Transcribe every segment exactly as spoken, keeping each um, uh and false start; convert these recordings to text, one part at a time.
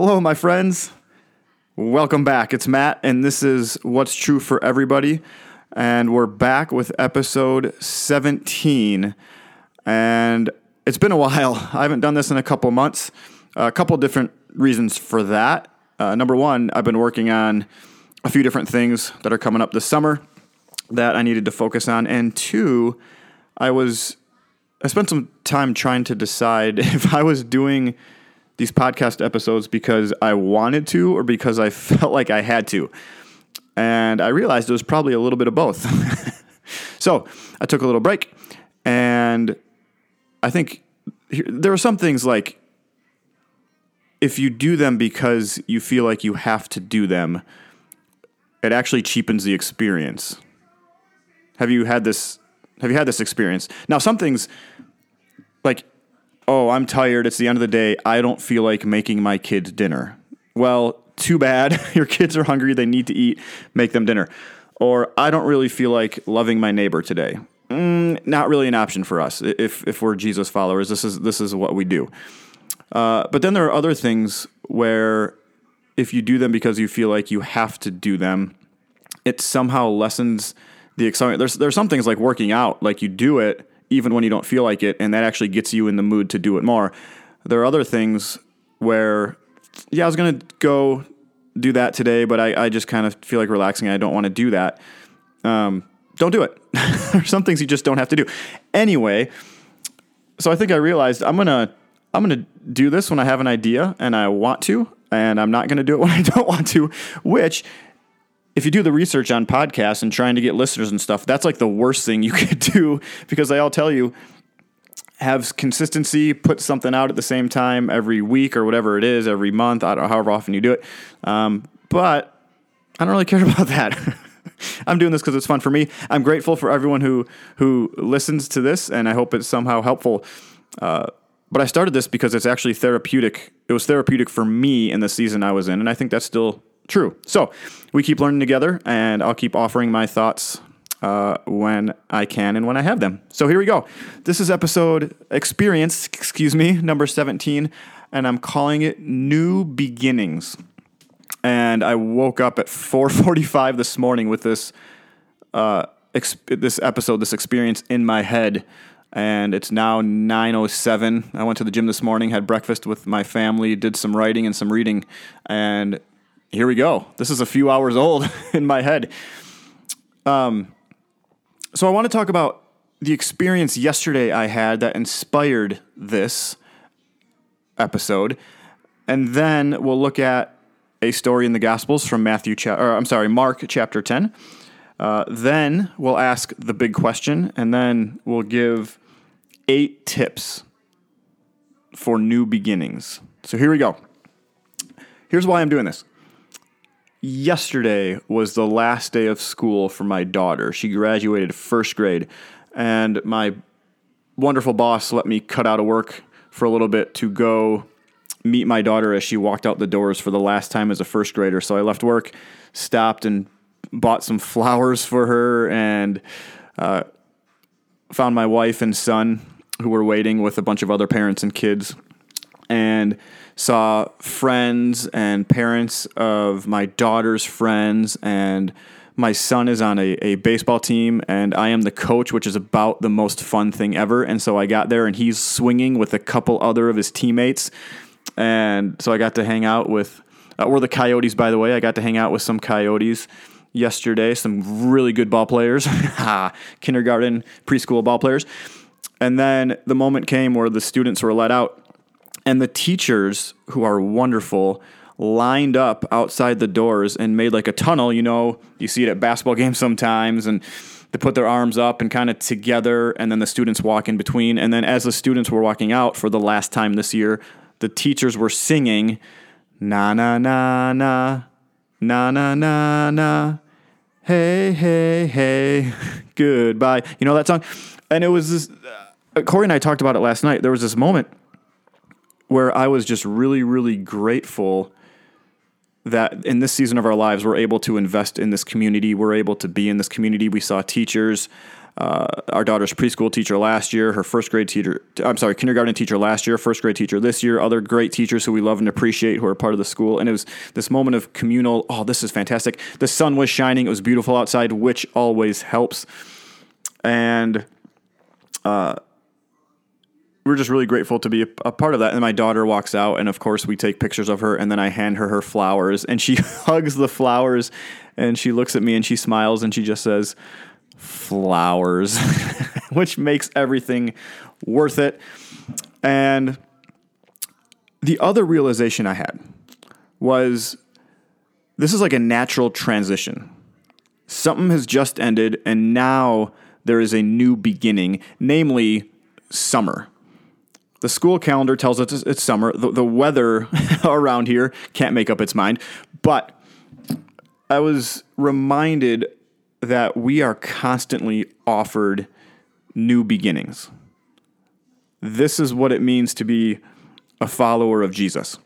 Hello, my friends. Welcome back. It's Matt, and this is What's True for Everybody. And we're back with episode seventeen. And it's been a while. I haven't done this in a couple months. A couple different reasons for that. Uh, number one, I've been working on a few different things that are coming up this summer that I needed to focus on. And two, I was I spent some time trying to decide if I was doing these podcast episodes because I wanted to or because I felt like I had to. And I realized it was probably a little bit of both. So I took a little break, and I think there are some things like if you do them because you feel like you have to do them, it actually cheapens the experience. Have you had this, have you had this experience? Now, some things like, oh, I'm tired. It's the end of the day. I don't feel like making my kids dinner. Well, too bad. Your kids are hungry. They need to eat. Make them dinner. Or I don't really feel like loving my neighbor today. Mm, not really an option for us. If if we're Jesus followers, this is this is what we do. Uh, but then there are other things where if you do them because you feel like you have to do them, it somehow lessens the excitement. There's there's some things like working out, like you do it even when you don't feel like it, and that actually gets you in the mood to do it more. There are other things where, yeah, I was going to go do that today, but I, I just kind of feel like relaxing and I don't want to do that. Um, don't do it. There's some things you just don't have to do. Anyway, so I think I realized I'm going to I'm going to do this when I have an idea and I want to, and I'm not going to do it when I don't want to, which if you do the research on podcasts and trying to get listeners and stuff, that's like the worst thing you could do because they all tell you have consistency, put something out at the same time every week or whatever it is, every month, I don't know, however often you do it. Um, but I don't really care about that. I'm doing this because it's fun for me. I'm grateful for everyone who who listens to this, and I hope it's somehow helpful. Uh, but I started this because it's actually therapeutic. It was therapeutic for me in the season I was in, and I think that's still true. So we keep learning together, and I'll keep offering my thoughts uh, when I can and when I have them. So here we go. This is episode experience, excuse me, number seventeen, and I'm calling it New Beginnings. And I woke up at four forty-five this morning with this uh, exp- this episode, this experience in my head, and it's now nine oh seven. I went to the gym this morning, had breakfast with my family, did some writing and some reading, and here we go. This is a few hours old in my head. Um, so I want to talk about the experience yesterday I had that inspired this episode, and then we'll look at a story in the Gospels from Matthew, cha- or I'm sorry, Mark chapter ten. Uh, then we'll ask the big question, and then we'll give eight tips for new beginnings. So here we go. Here's why I'm doing this. Yesterday was the last day of school for my daughter. She graduated first grade, and my wonderful boss let me cut out of work for a little bit to go meet my daughter as she walked out the doors for the last time as a first grader. So I left work, stopped and bought some flowers for her, and uh, found my wife and son who were waiting with a bunch of other parents and kids, and saw friends and parents of my daughter's friends, and my son is on a, a baseball team, and I am the coach, which is about the most fun thing ever. And so I got there, and he's swinging with a couple other of his teammates, and so I got to hang out with, uh, or the Coyotes, by the way. I got to hang out with some Coyotes yesterday, some really good ball players, kindergarten, preschool ball players. And then the moment came where the students were let out, and the teachers, who are wonderful, lined up outside the doors and made like a tunnel. You know, you see it at basketball games sometimes, and they put their arms up and kind of together, and then the students walk in between. And then as the students were walking out for the last time this year, the teachers were singing, na, na, na, na, na, na, na, na, hey, hey, hey, goodbye. You know that song? And it was this, uh, Corey and I talked about it last night. There was this moment where I was just really, really grateful that in this season of our lives, we're able to invest in this community. We're able to be in this community. We saw teachers uh, our daughter's preschool teacher last year, her first grade teacher, I'm sorry, kindergarten teacher last year, first grade teacher this year, other great teachers who we love and appreciate who are part of the school. And it was this moment of communal, oh, this is fantastic. The sun was shining. It was beautiful outside, which always helps. And uh, we're just really grateful to be a, a part of that. And my daughter walks out, and of course we take pictures of her, and then I hand her her flowers, and she hugs the flowers, and she looks at me and she smiles and she just says, flowers, which makes everything worth it. And the other realization I had was this is like a natural transition. Something has just ended, and now there is a new beginning, namely summer. The school calendar tells us it's summer. The, the weather around here can't make up its mind. But I was reminded that we are constantly offered new beginnings. This is what it means to be a follower of Jesus.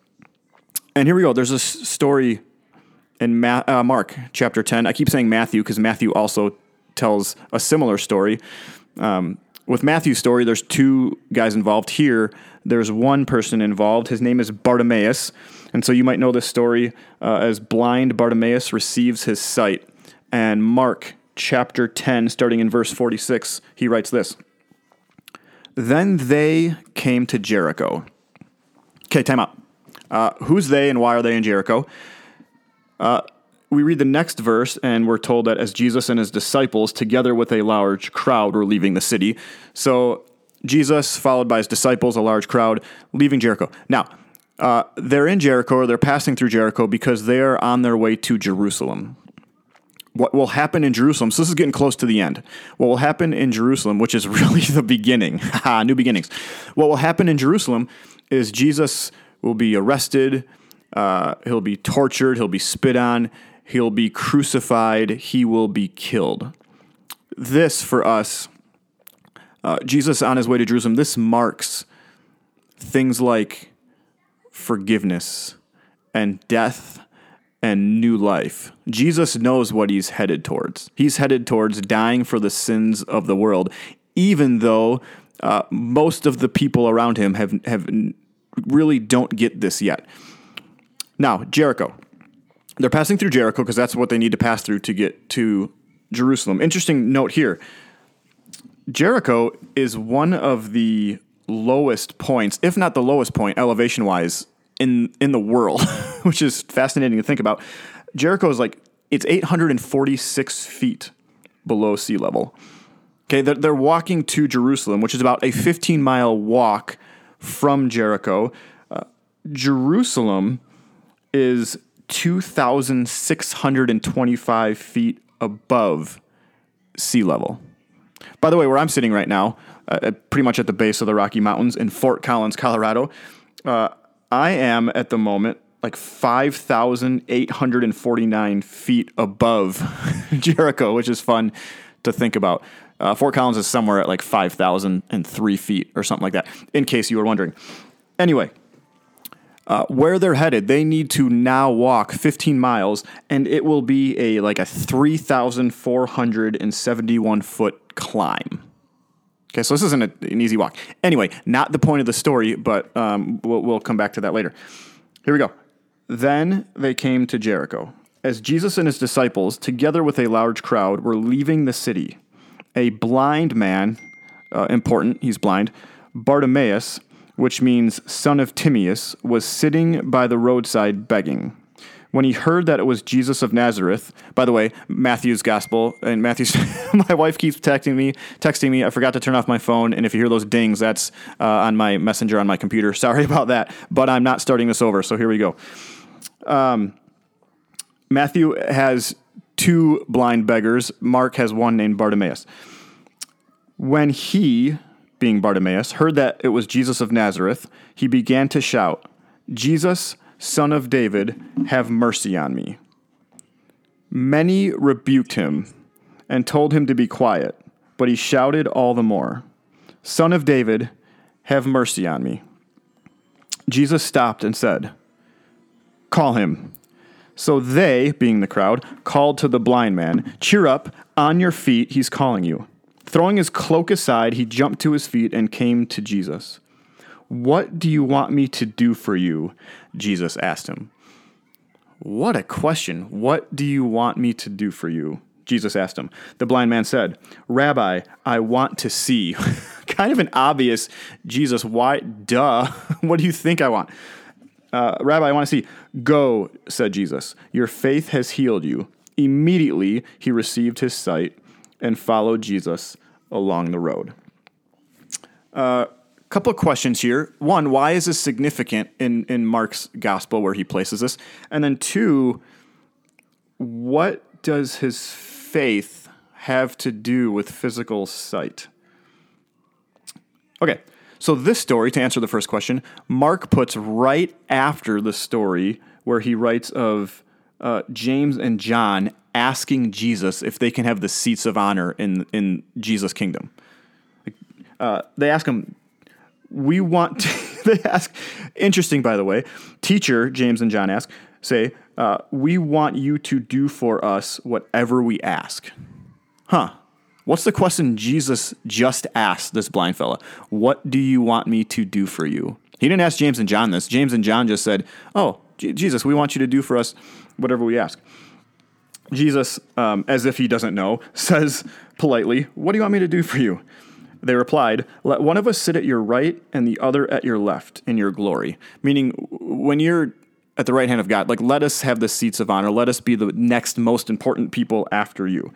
And here we go. There's a story in Ma- uh, Mark chapter ten. I keep saying Matthew because Matthew also tells a similar story. Um, with Matthew's story, there's two guys involved. Here, there's one person involved. His name is Bartimaeus. And so you might know this story uh, as blind Bartimaeus receives his sight. And Mark chapter ten, starting in verse forty-six, he writes this. Then they came to Jericho. Okay, time out. Uh, who's they and why are they in Jericho? Uh, we read the next verse, and we're told that as Jesus and his disciples, together with a large crowd, were leaving the city. So Jesus, followed by his disciples, a large crowd, leaving Jericho. Now, uh, they're in Jericho, or they're passing through Jericho, because they are on their way to Jerusalem. What will happen in Jerusalem, so this is getting close to the end. What will happen in Jerusalem, which is really the beginning, new beginnings. What will happen in Jerusalem is Jesus will be arrested, uh, he'll be tortured, he'll be spit on, he'll be crucified, he will be killed. This, for us, uh, Jesus on his way to Jerusalem, this marks things like forgiveness and death and new life. Jesus knows what he's headed towards. He's headed towards dying for the sins of the world, even though uh, most of the people around him have have really don't get this yet. Now, Jericho. They're passing through Jericho because that's what they need to pass through to get to Jerusalem. Interesting note here. Jericho is one of the lowest points, if not the lowest point, elevation-wise, in in the world, which is fascinating to think about. Jericho is like, it's eight hundred forty-six feet below sea level. Okay, they're, they're walking to Jerusalem, which is about a fifteen-mile walk from Jericho. Uh, Jerusalem is two thousand six hundred twenty-five feet above sea level. By the way, where I'm sitting right now, uh, pretty much at the base of the Rocky Mountains in Fort Collins, Colorado, uh, I am at the moment like five thousand eight hundred forty-nine feet above Jericho, which is fun to think about. Uh, Fort Collins is somewhere at like five thousand three feet or something like that, in case you were wondering. Anyway, uh, where they're headed, they need to now walk fifteen miles, and it will be a like a three thousand four hundred seventy-one foot climb. Okay, so this isn't a, an easy walk. Anyway, not the point of the story, but um, we'll, we'll come back to that later. Here we go. Then they came to Jericho. As Jesus and his disciples, together with a large crowd, were leaving the city, a blind man, uh, important, he's blind, Bartimaeus, which means son of Timaeus, was sitting by the roadside begging. When he heard that it was Jesus of Nazareth, by the way, Matthew's gospel, and Matthew's, my wife keeps texting me, texting me, I forgot to turn off my phone, and if you hear those dings, that's uh, on my messenger on my computer. Sorry about that, but I'm not starting this over, so here we go. Um, Matthew has two blind beggars. Mark has one named Bartimaeus. When he, being Bartimaeus, heard that it was Jesus of Nazareth, he began to shout, "Jesus, Son of David, have mercy on me." Many rebuked him and told him to be quiet, but he shouted all the more, "Son of David, have mercy on me." Jesus stopped and said, "Call him." So they, being the crowd, called to the blind man, "Cheer up, on your feet, he's calling you." Throwing his cloak aside, he jumped to his feet and came to Jesus. "What do you want me to do for you?" Jesus asked him. What a question. What do you want me to do for you? Jesus asked him. The blind man said, "Rabbi, I want to see." Kind of an obvious, Jesus, why, duh, what do you think I want? Uh, Rabbi, I want to see. "Go," said Jesus. "Your faith has healed you." Immediately, he received his sight and followed Jesus along the road. A uh, couple of questions here. One, why is this significant in, in Mark's gospel where he places this? And then two, what does his faith have to do with physical sight? Okay, so this story, to answer the first question, Mark puts right after the story where he writes of uh, James and John asking Jesus if they can have the seats of honor in in Jesus' kingdom. Uh, they ask him, we want to, they ask, interesting, by the way, teacher, James and John ask, say, Uh, we want you to do for us whatever we ask. Huh. What's the question Jesus just asked this blind fella? What do you want me to do for you? He didn't ask James and John this. James and John just said, oh, J- Jesus, we want you to do for us whatever we ask. Jesus, um, as if he doesn't know, says politely, what do you want me to do for you? They replied, let one of us sit at your right and the other at your left in your glory. Meaning when you're at the right hand of God, like, let us have the seats of honor. Let us be the next most important people after you.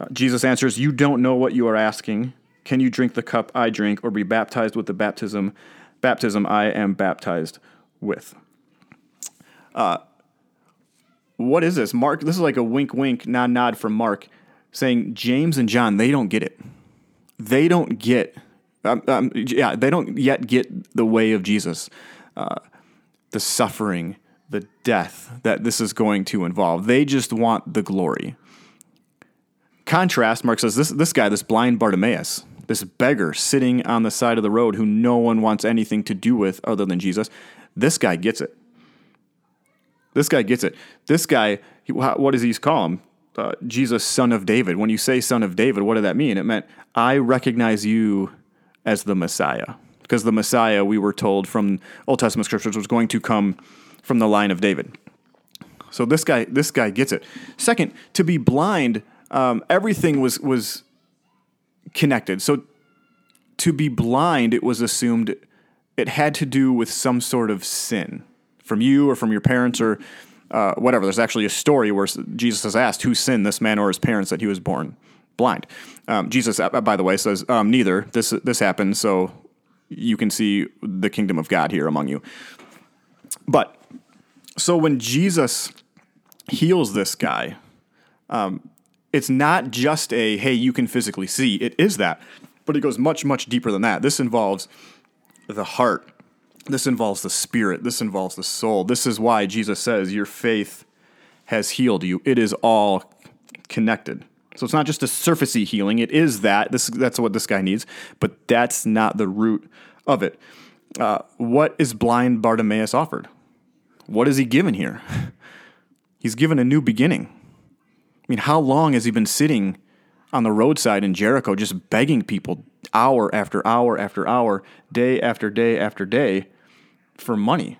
Uh, Jesus answers, you don't know what you are asking. Can you drink the cup I drink or be baptized with the baptism, baptism I am baptized with? Uh, what is this? Mark, this is like a wink, wink, nod, nod from Mark saying James and John, they don't get it. They don't get, um, um, yeah, they don't yet get the way of Jesus. Uh, the suffering, the death that this is going to involve. They just want the glory. Contrast, Mark says, this this guy, this blind Bartimaeus, this beggar sitting on the side of the road who no one wants anything to do with other than Jesus, this guy gets it. This guy gets it. This guy, he, what does he call him? Uh, Jesus, son of David. When you say son of David, what did that mean? It meant, I recognize you as the Messiah. Because the Messiah, we were told from Old Testament scriptures, was going to come from the line of David. So this guy, this guy gets it. Second, to be blind, um, everything was was connected. So to be blind, it was assumed it had to do with some sort of sin from you or from your parents or uh, whatever. There's actually a story where Jesus is asked, who sinned, this man or his parents, that he was born blind? Um, Jesus, by the way, says um, neither. This this happened. So you can see the kingdom of God here among you. But so when Jesus heals this guy, um, it's not just a, hey, you can physically see. It is that, but it goes much, much deeper than that. This involves the heart. This involves the spirit. This involves the soul. This is why Jesus says your faith has healed you. It is all connected. So it's not just a surfacey healing. It is that. This, that's what this guy needs. But that's not the root of it. Uh, what is blind Bartimaeus offered? What is he given here? He's given a new beginning. I mean, how long has he been sitting on the roadside in Jericho just begging people hour after hour after hour, day after day after day for money?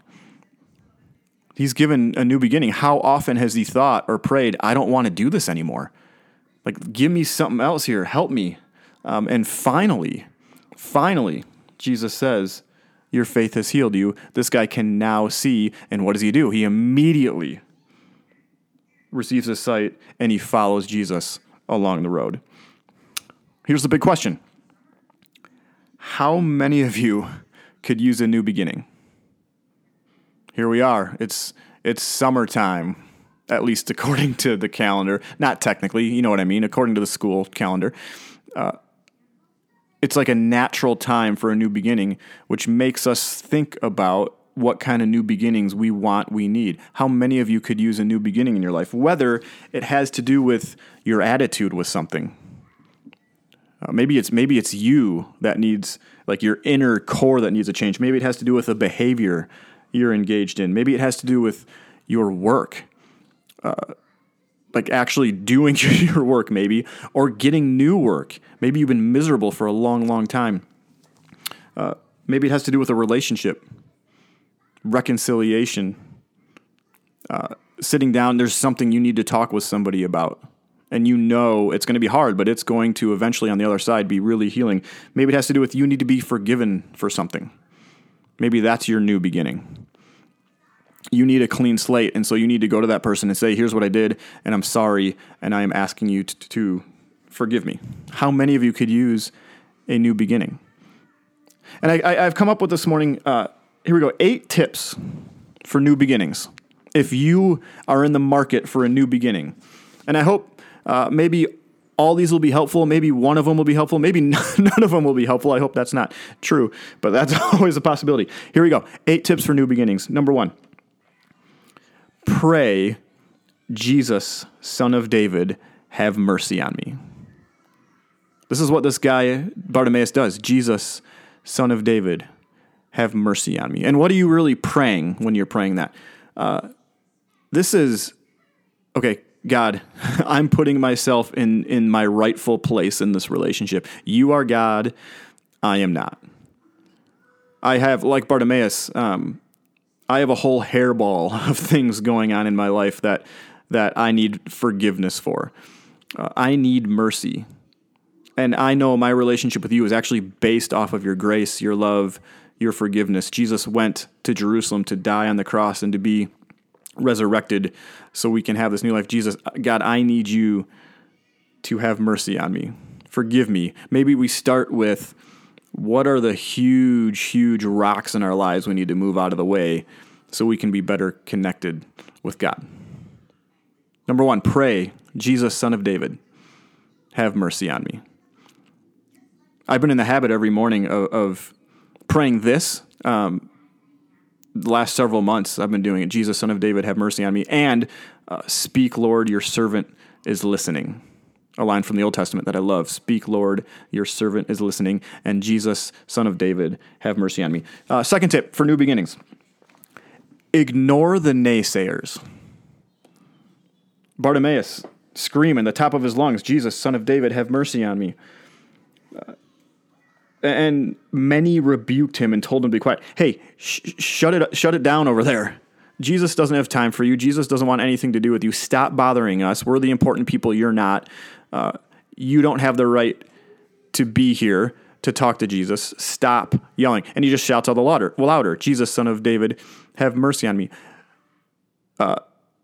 He's given a new beginning. How often has he thought or prayed, I don't want to do this anymore? Like, give me something else here. Help me. Um, and finally, finally, Jesus says, your faith has healed you. This guy can now see. And what does he do? He immediately receives his sight and he follows Jesus along the road. Here's the big question. How many of you could use a new beginning? Here we are. It's, it's summertime. At least according to the calendar, not technically, you know what I mean, according to the school calendar. Uh, it's like a natural time for a new beginning, which makes us think about what kind of new beginnings we want, we need. How many of you could use a new beginning in your life, whether it has to do with your attitude with something? Uh, maybe it's maybe it's you that needs, like your inner core that needs a change. Maybe it has to do with a behavior you're engaged in. Maybe it has to do with your work. Uh, like actually doing your work maybe, or getting new work. Maybe you've been miserable for a long, long time. Uh, maybe it has to do with a relationship, reconciliation, uh, sitting down. There's something you need to talk with somebody about, and you know it's going to be hard, but it's going to eventually on the other side be really healing. Maybe it has to do with you need to be forgiven for something. Maybe that's your new beginning. You need a clean slate, and so you need to go to that person and say, here's what I did, and I'm sorry, and I am asking you to, to forgive me. How many of you could use a new beginning? And I, I, I've come up with this morning, uh, here we go, eight tips for new beginnings. If you are in the market for a new beginning, and I hope uh, maybe all these will be helpful. Maybe one of them will be helpful. Maybe none of them will be helpful. I hope that's not true, but that's always a possibility. Here we go. Eight tips for new beginnings. Number one, pray, Jesus, Son of David, have mercy on me. This is what this guy, Bartimaeus, does. Jesus, Son of David, have mercy on me. And what are you really praying when you're praying that? Uh, this is, okay, God, I'm putting myself in, in my rightful place in this relationship. You are God. I am not. I have, like Bartimaeus, um, I have a whole hairball of things going on in my life that that I need forgiveness for. Uh, I need mercy. And I know my relationship with you is actually based off of your grace, your love, your forgiveness. Jesus went to Jerusalem to die on the cross and to be resurrected so we can have this new life. Jesus, God, I need you to have mercy on me. Forgive me. Maybe we start with, what are the huge, huge rocks in our lives we need to move out of the way so we can be better connected with God? Number one, pray, Jesus, Son of David, have mercy on me. I've been in the habit every morning of, of praying this. Um, the last several months, I've been doing it. Jesus, Son of David, have mercy on me. And uh, speak, Lord, your servant is listening. A line from the Old Testament that I love. Speak, Lord, your servant is listening, and Jesus, Son of David, have mercy on me. Uh, second tip for new beginnings. Ignore the naysayers. Bartimaeus screaming at the top of his lungs, Jesus, Son of David, have mercy on me. Uh, and many rebuked him and told him to be quiet. Hey, sh- shut it, shut it down over there. Jesus doesn't have time for you. Jesus doesn't want anything to do with you. Stop bothering us. We're the important people. You're not. Uh, you don't have the right to be here to talk to Jesus. Stop yelling. And he just shouts all the louder, louder, Jesus, Son of David, have mercy on me. Uh,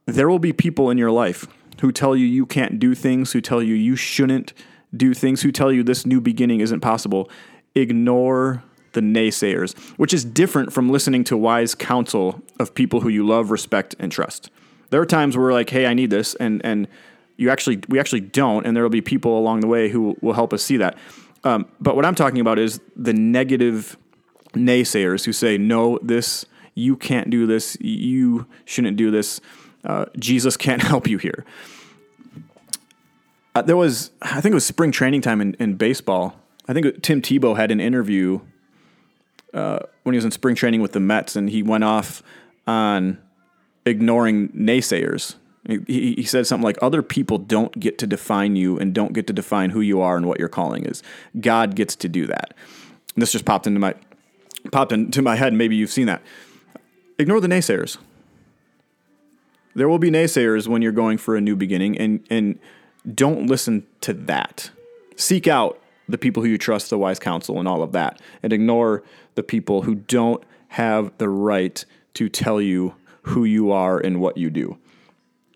there will be people in your life who tell you you can't do things, who tell you you shouldn't do things, who tell you this new beginning isn't possible. Ignore the naysayers, which is different from listening to wise counsel of people who you love, respect, and trust. There are times where we're like, hey, I need this, and and you actually we actually don't, and there will be people along the way who will help us see that. Um, but what I'm talking about is the negative naysayers who say, no, this, you can't do this, you shouldn't do this, uh, Jesus can't help you here. Uh, there was, I think it was spring training time in, in baseball. I think Tim Tebow had an interview Uh, when he was in spring training with the Mets, and he went off on ignoring naysayers. He, he, he said something like, other people don't get to define you and don't get to define who you are and what your calling is. God gets to do that. And this just popped into my popped into my head. Maybe you've seen that. Ignore the naysayers. There will be naysayers when you're going for a new beginning, and, and don't listen to that. Seek out the people who you trust, the wise counsel, and all of that, and ignore the people who don't have the right to tell you who you are and what you do.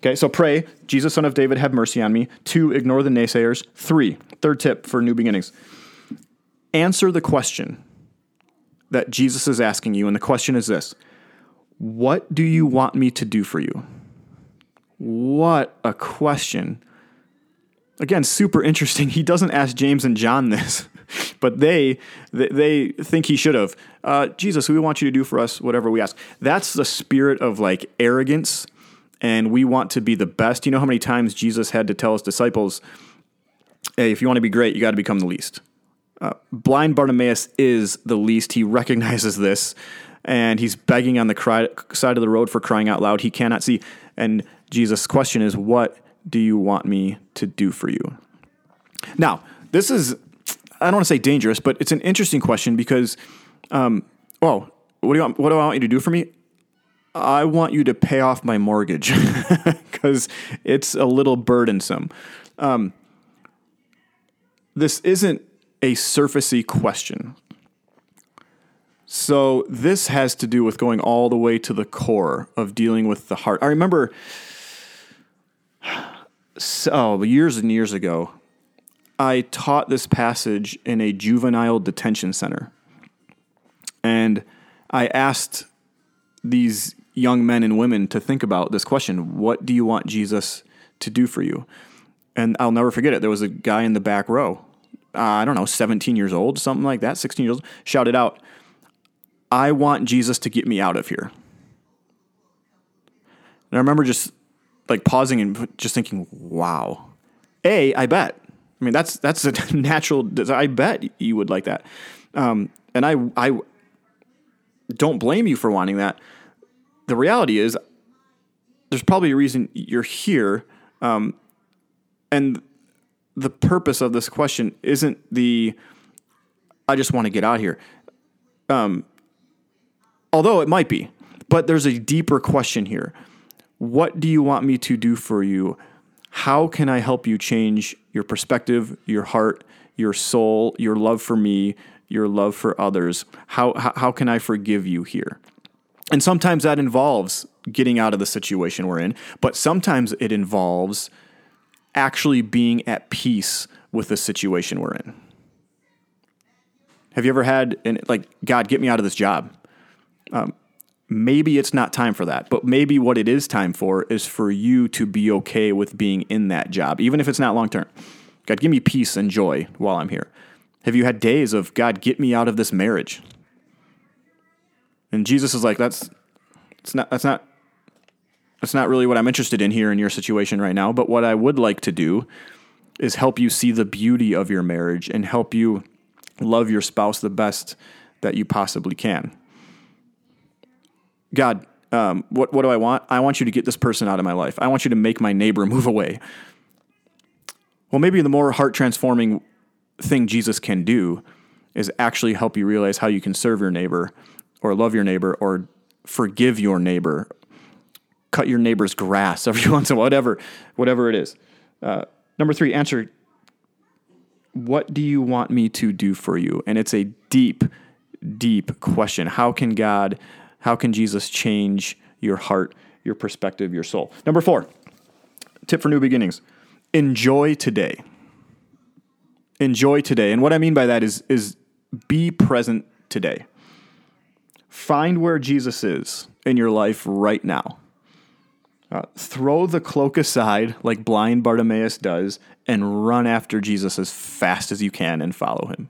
Okay, so pray, Jesus, Son of David, have mercy on me. Two, ignore the naysayers. Three, third tip for new beginnings. Answer the question that Jesus is asking you, and the question is this: what do you want me to do for you? What a question. Again, super interesting. He doesn't ask James and John this, but they they, they think he should have. Uh, Jesus, we want you to do for us whatever we ask. That's the spirit of like arrogance, and we want to be the best. You know how many times Jesus had to tell his disciples, hey, if you want to be great, you got to become the least. Uh, blind Bartimaeus is the least. He recognizes this, and he's begging on the cry, side of the road for crying out loud. He cannot see. And Jesus' question is, what do you want me to do for you? Now, this is, I don't want to say dangerous, but it's an interesting question because, um, oh, what do you want, what do I want you to do for me? I want you to pay off my mortgage because it's a little burdensome. Um, this isn't a surfacey question. So this has to do with going all the way to the core of dealing with the heart. I remember so years and years ago, I taught this passage in a juvenile detention center. And I asked these young men and women to think about this question. What do you want Jesus to do for you? And I'll never forget it. There was a guy in the back row, uh, I don't know, seventeen years old, something like that, sixteen years old, shouted out, I want Jesus to get me out of here. And I remember just like pausing and just thinking, wow, A, I bet. I mean, that's, that's a natural, I bet you would like that. Um, and I, I don't blame you for wanting that. The reality is there's probably a reason you're here. Um, and the purpose of this question isn't the, I just want to get out of here. Um, Although it might be, but there's a deeper question here. What do you want me to do for you? How can I help you change your perspective, your heart, your soul, your love for me, your love for others? How how, how can I forgive you here? And sometimes that involves getting out of the situation we're in, but sometimes it involves actually being at peace with the situation we're in. Have you ever had, an, like, God, get me out of this job? Um, maybe it's not time for that, but maybe what it is time for is for you to be okay with being in that job, even if it's not long-term. God, give me peace and joy while I'm here. Have you had days of, God, get me out of this marriage? And Jesus is like, that's, it's not, that's not, that's not really what I'm interested in here in your situation right now. But what I would like to do is help you see the beauty of your marriage and help you love your spouse the best that you possibly can. God, um, what, what do I want? I want you to get this person out of my life. I want you to make my neighbor move away. Well, maybe the more heart-transforming thing Jesus can do is actually help you realize how you can serve your neighbor or love your neighbor or forgive your neighbor, cut your neighbor's grass every once in a while, whatever, whatever it is. Uh, number three, answer, what do you want me to do for you? And it's a deep, deep question. How can God... How can Jesus change your heart, your perspective, your soul? Number four, tip for new beginnings. Enjoy today. Enjoy today. And what I mean by that is, is be present today. Find where Jesus is in your life right now. Uh, throw the cloak aside like blind Bartimaeus does and run after Jesus as fast as you can and follow him.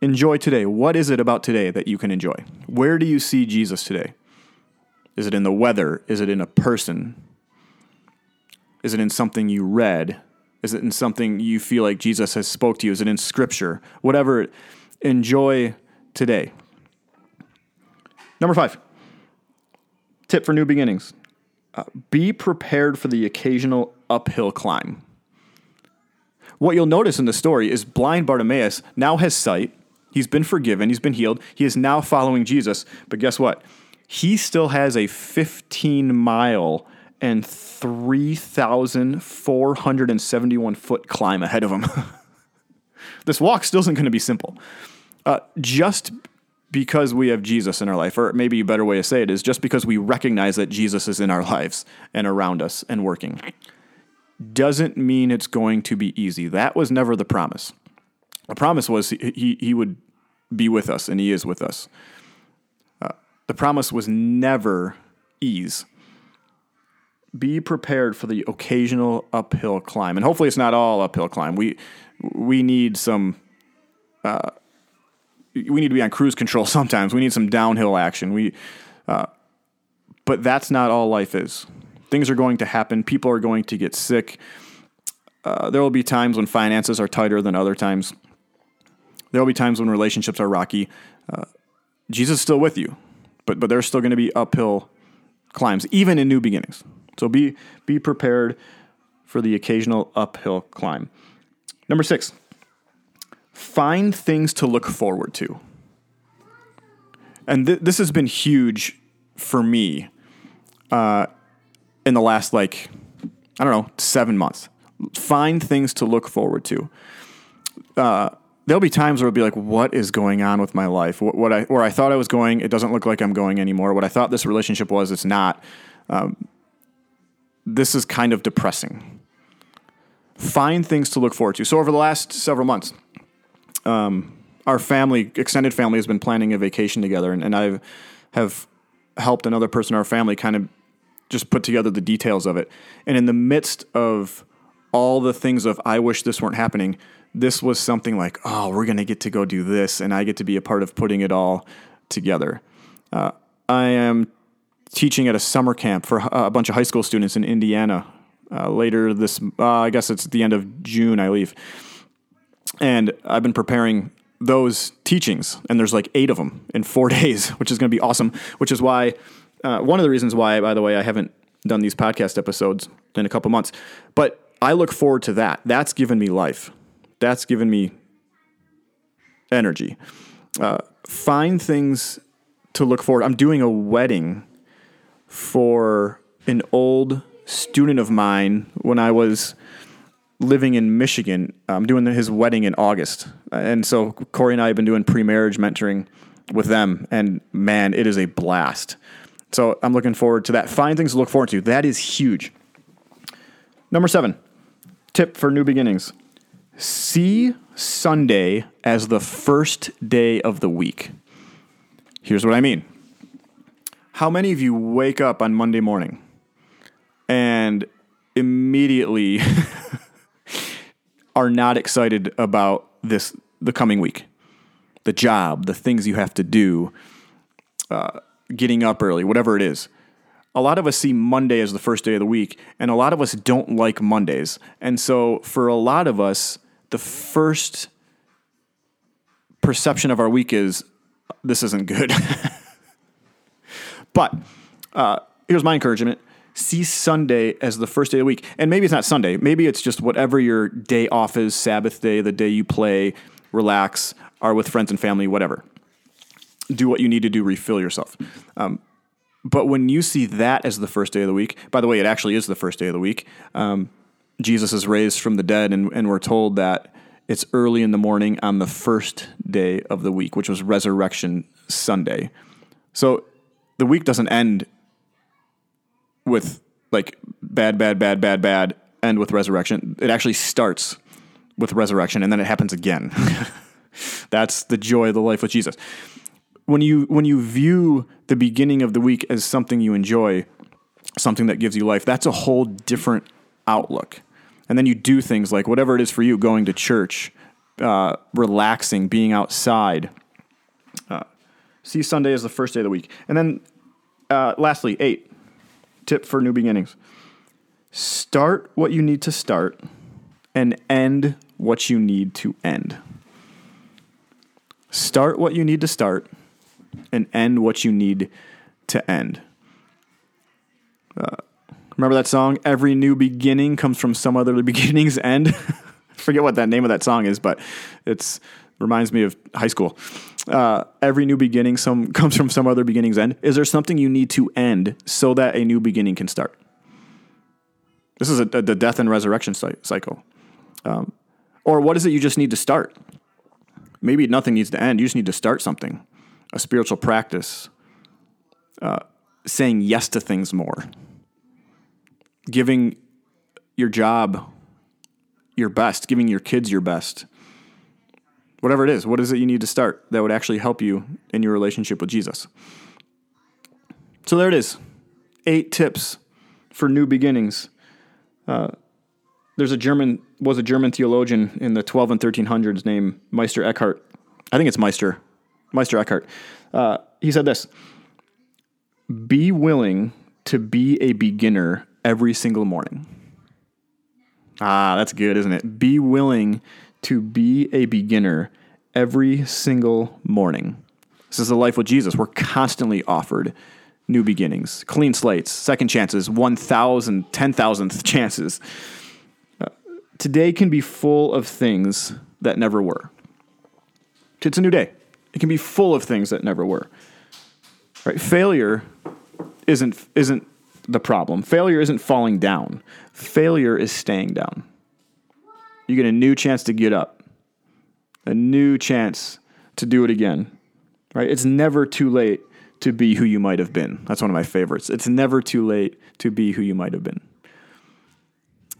Enjoy today. What is it about today that you can enjoy? Where do you see Jesus today? Is it in the weather? Is it in a person? Is it in something you read? Is it in something you feel like Jesus has spoke to you? Is it in scripture? Whatever. Enjoy today. Number five, tip for new beginnings. Uh, be prepared for the occasional uphill climb. What you'll notice in the story is blind Bartimaeus now has sight. He's been forgiven. He's been healed. He is now following Jesus. But guess what? He still has a fifteen mile and three thousand four hundred seventy-one foot climb ahead of him. This walk still isn't going to be simple. Uh, just because we have Jesus in our life, or maybe a better way to say it is just because we recognize that Jesus is in our lives and around us and working, doesn't mean it's going to be easy. That was never the promise. The promise was he, he, he would be with us, and he is with us. Uh, the promise was never ease. Be prepared for the occasional uphill climb, and hopefully it's not all uphill climb. We we need some. Uh, we need to be on cruise control sometimes. We need some downhill action. We, uh, but that's not all life is. Things are going to happen. People are going to get sick. Uh, there will be times when finances are tighter than other times. There will be times when relationships are rocky. Uh, Jesus is still with you, but but there's still going to be uphill climbs, even in new beginnings. So be be prepared for the occasional uphill climb. Number six, find things to look forward to. And th- this has been huge for me uh, in the last, like, I don't know, seven months. Find things to look forward to. Uh, there'll be times where I'll be like, what is going on with my life? What, what I, where I thought I was going, it doesn't look like I'm going anymore. What I thought this relationship was, it's not. Um, this is kind of depressing. Find things to look forward to. So over the last several months, um, our family, extended family, has been planning a vacation together, and, and I have helped another person in our family kind of just put together the details of it. And in the midst of all the things of, I wish this weren't happening, this was something like, oh, we're going to get to go do this, and I get to be a part of putting it all together. Uh, I am teaching at a summer camp for a bunch of high school students in Indiana. Uh, later this, uh, I guess it's the end of June, I leave. And I've been preparing those teachings, and there's like eight of them in four days, which is going to be awesome, which is why, uh, one of the reasons why, by the way, I haven't done these podcast episodes in a couple months, but I look forward to that. That's given me life. That's given me energy. Uh, find things to look forward. I'm doing a wedding for an old student of mine when I was living in Michigan. I'm doing his wedding in August. And so Corey and I have been doing pre-marriage mentoring with them. And man, it is a blast. So I'm looking forward to that. Find things to look forward to. That is huge. Number seven, tip for new beginnings. See Sunday as the first day of the week. Here's what I mean. How many of you wake up on Monday morning and immediately are not excited about this, the coming week, the job, the things you have to do, uh, getting up early, whatever it is? A lot of us see Monday as the first day of the week, and a lot of us don't like Mondays. And so for a lot of us, the first perception of our week is, this isn't good. But uh, here's my encouragement. See Sunday as the first day of the week. And maybe it's not Sunday. Maybe it's just whatever your day off is, Sabbath day, the day you play, relax, are with friends and family, whatever. Do what you need to do, refill yourself. Um, But when you see that as the first day of the week, by the way, it actually is the first day of the week. Um, Jesus is raised from the dead, and, and we're told that it's early in the morning on the first day of the week, which was Resurrection Sunday. So the week doesn't end with like bad, bad, bad, bad, bad, end with resurrection. It actually starts with resurrection, and then it happens again. That's the joy of the life with Jesus. When you when you view the beginning of the week as something you enjoy, something that gives you life, that's a whole different outlook. And then you do things like whatever it is for you, going to church, uh, relaxing, being outside. Uh, see Sunday as the first day of the week. And then uh, lastly, eight, tip for new beginnings. Start what you need to start and end what you need to end. Start what you need to start and end what you need to end. Uh, remember that song, every new beginning comes from some other beginning's end? Forget what that name of that song is, but it's reminds me of high school. Uh, every new beginning some comes from some other beginning's end. Is there something you need to end so that a new beginning can start? This is a, a, the death and resurrection cycle. Um, or what is it you just need to start? Maybe nothing needs to end. You just need to start something. A spiritual practice, uh, saying yes to things more, giving your job your best, giving your kids your best, whatever it is. What is it you need to start that would actually help you in your relationship with Jesus? So there it is. Eight tips for new beginnings. Uh, there's a German, was a German theologian in the twelve and thirteen hundreds named Meister Eckhart. I think it's Meister. Meister Eckhart, uh, he said this, be willing to be a beginner every single morning. Ah, that's good, isn't it? Be willing to be a beginner every single morning. This is the life with Jesus. We're constantly offered new beginnings, clean slates, second chances, one thousand, ten thousandth chances. Uh, today can be full of things that never were. It's a new day. It can be full of things that never were. Right? Failure isn't isn't the problem. Failure isn't falling down. Failure is staying down. You get a new chance to get up, a new chance to do it again. Right? It's never too late to be who you might have been. That's one of my favorites. It's never too late to be who you might have been.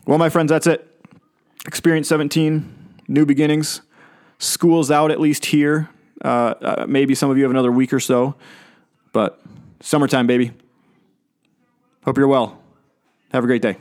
Well, my friends, that's it. Experience seventeen, new beginnings. School's out, at least here. Uh, uh, maybe some of you have another week or so, but summertime, baby. Hope you're well. Have a great day.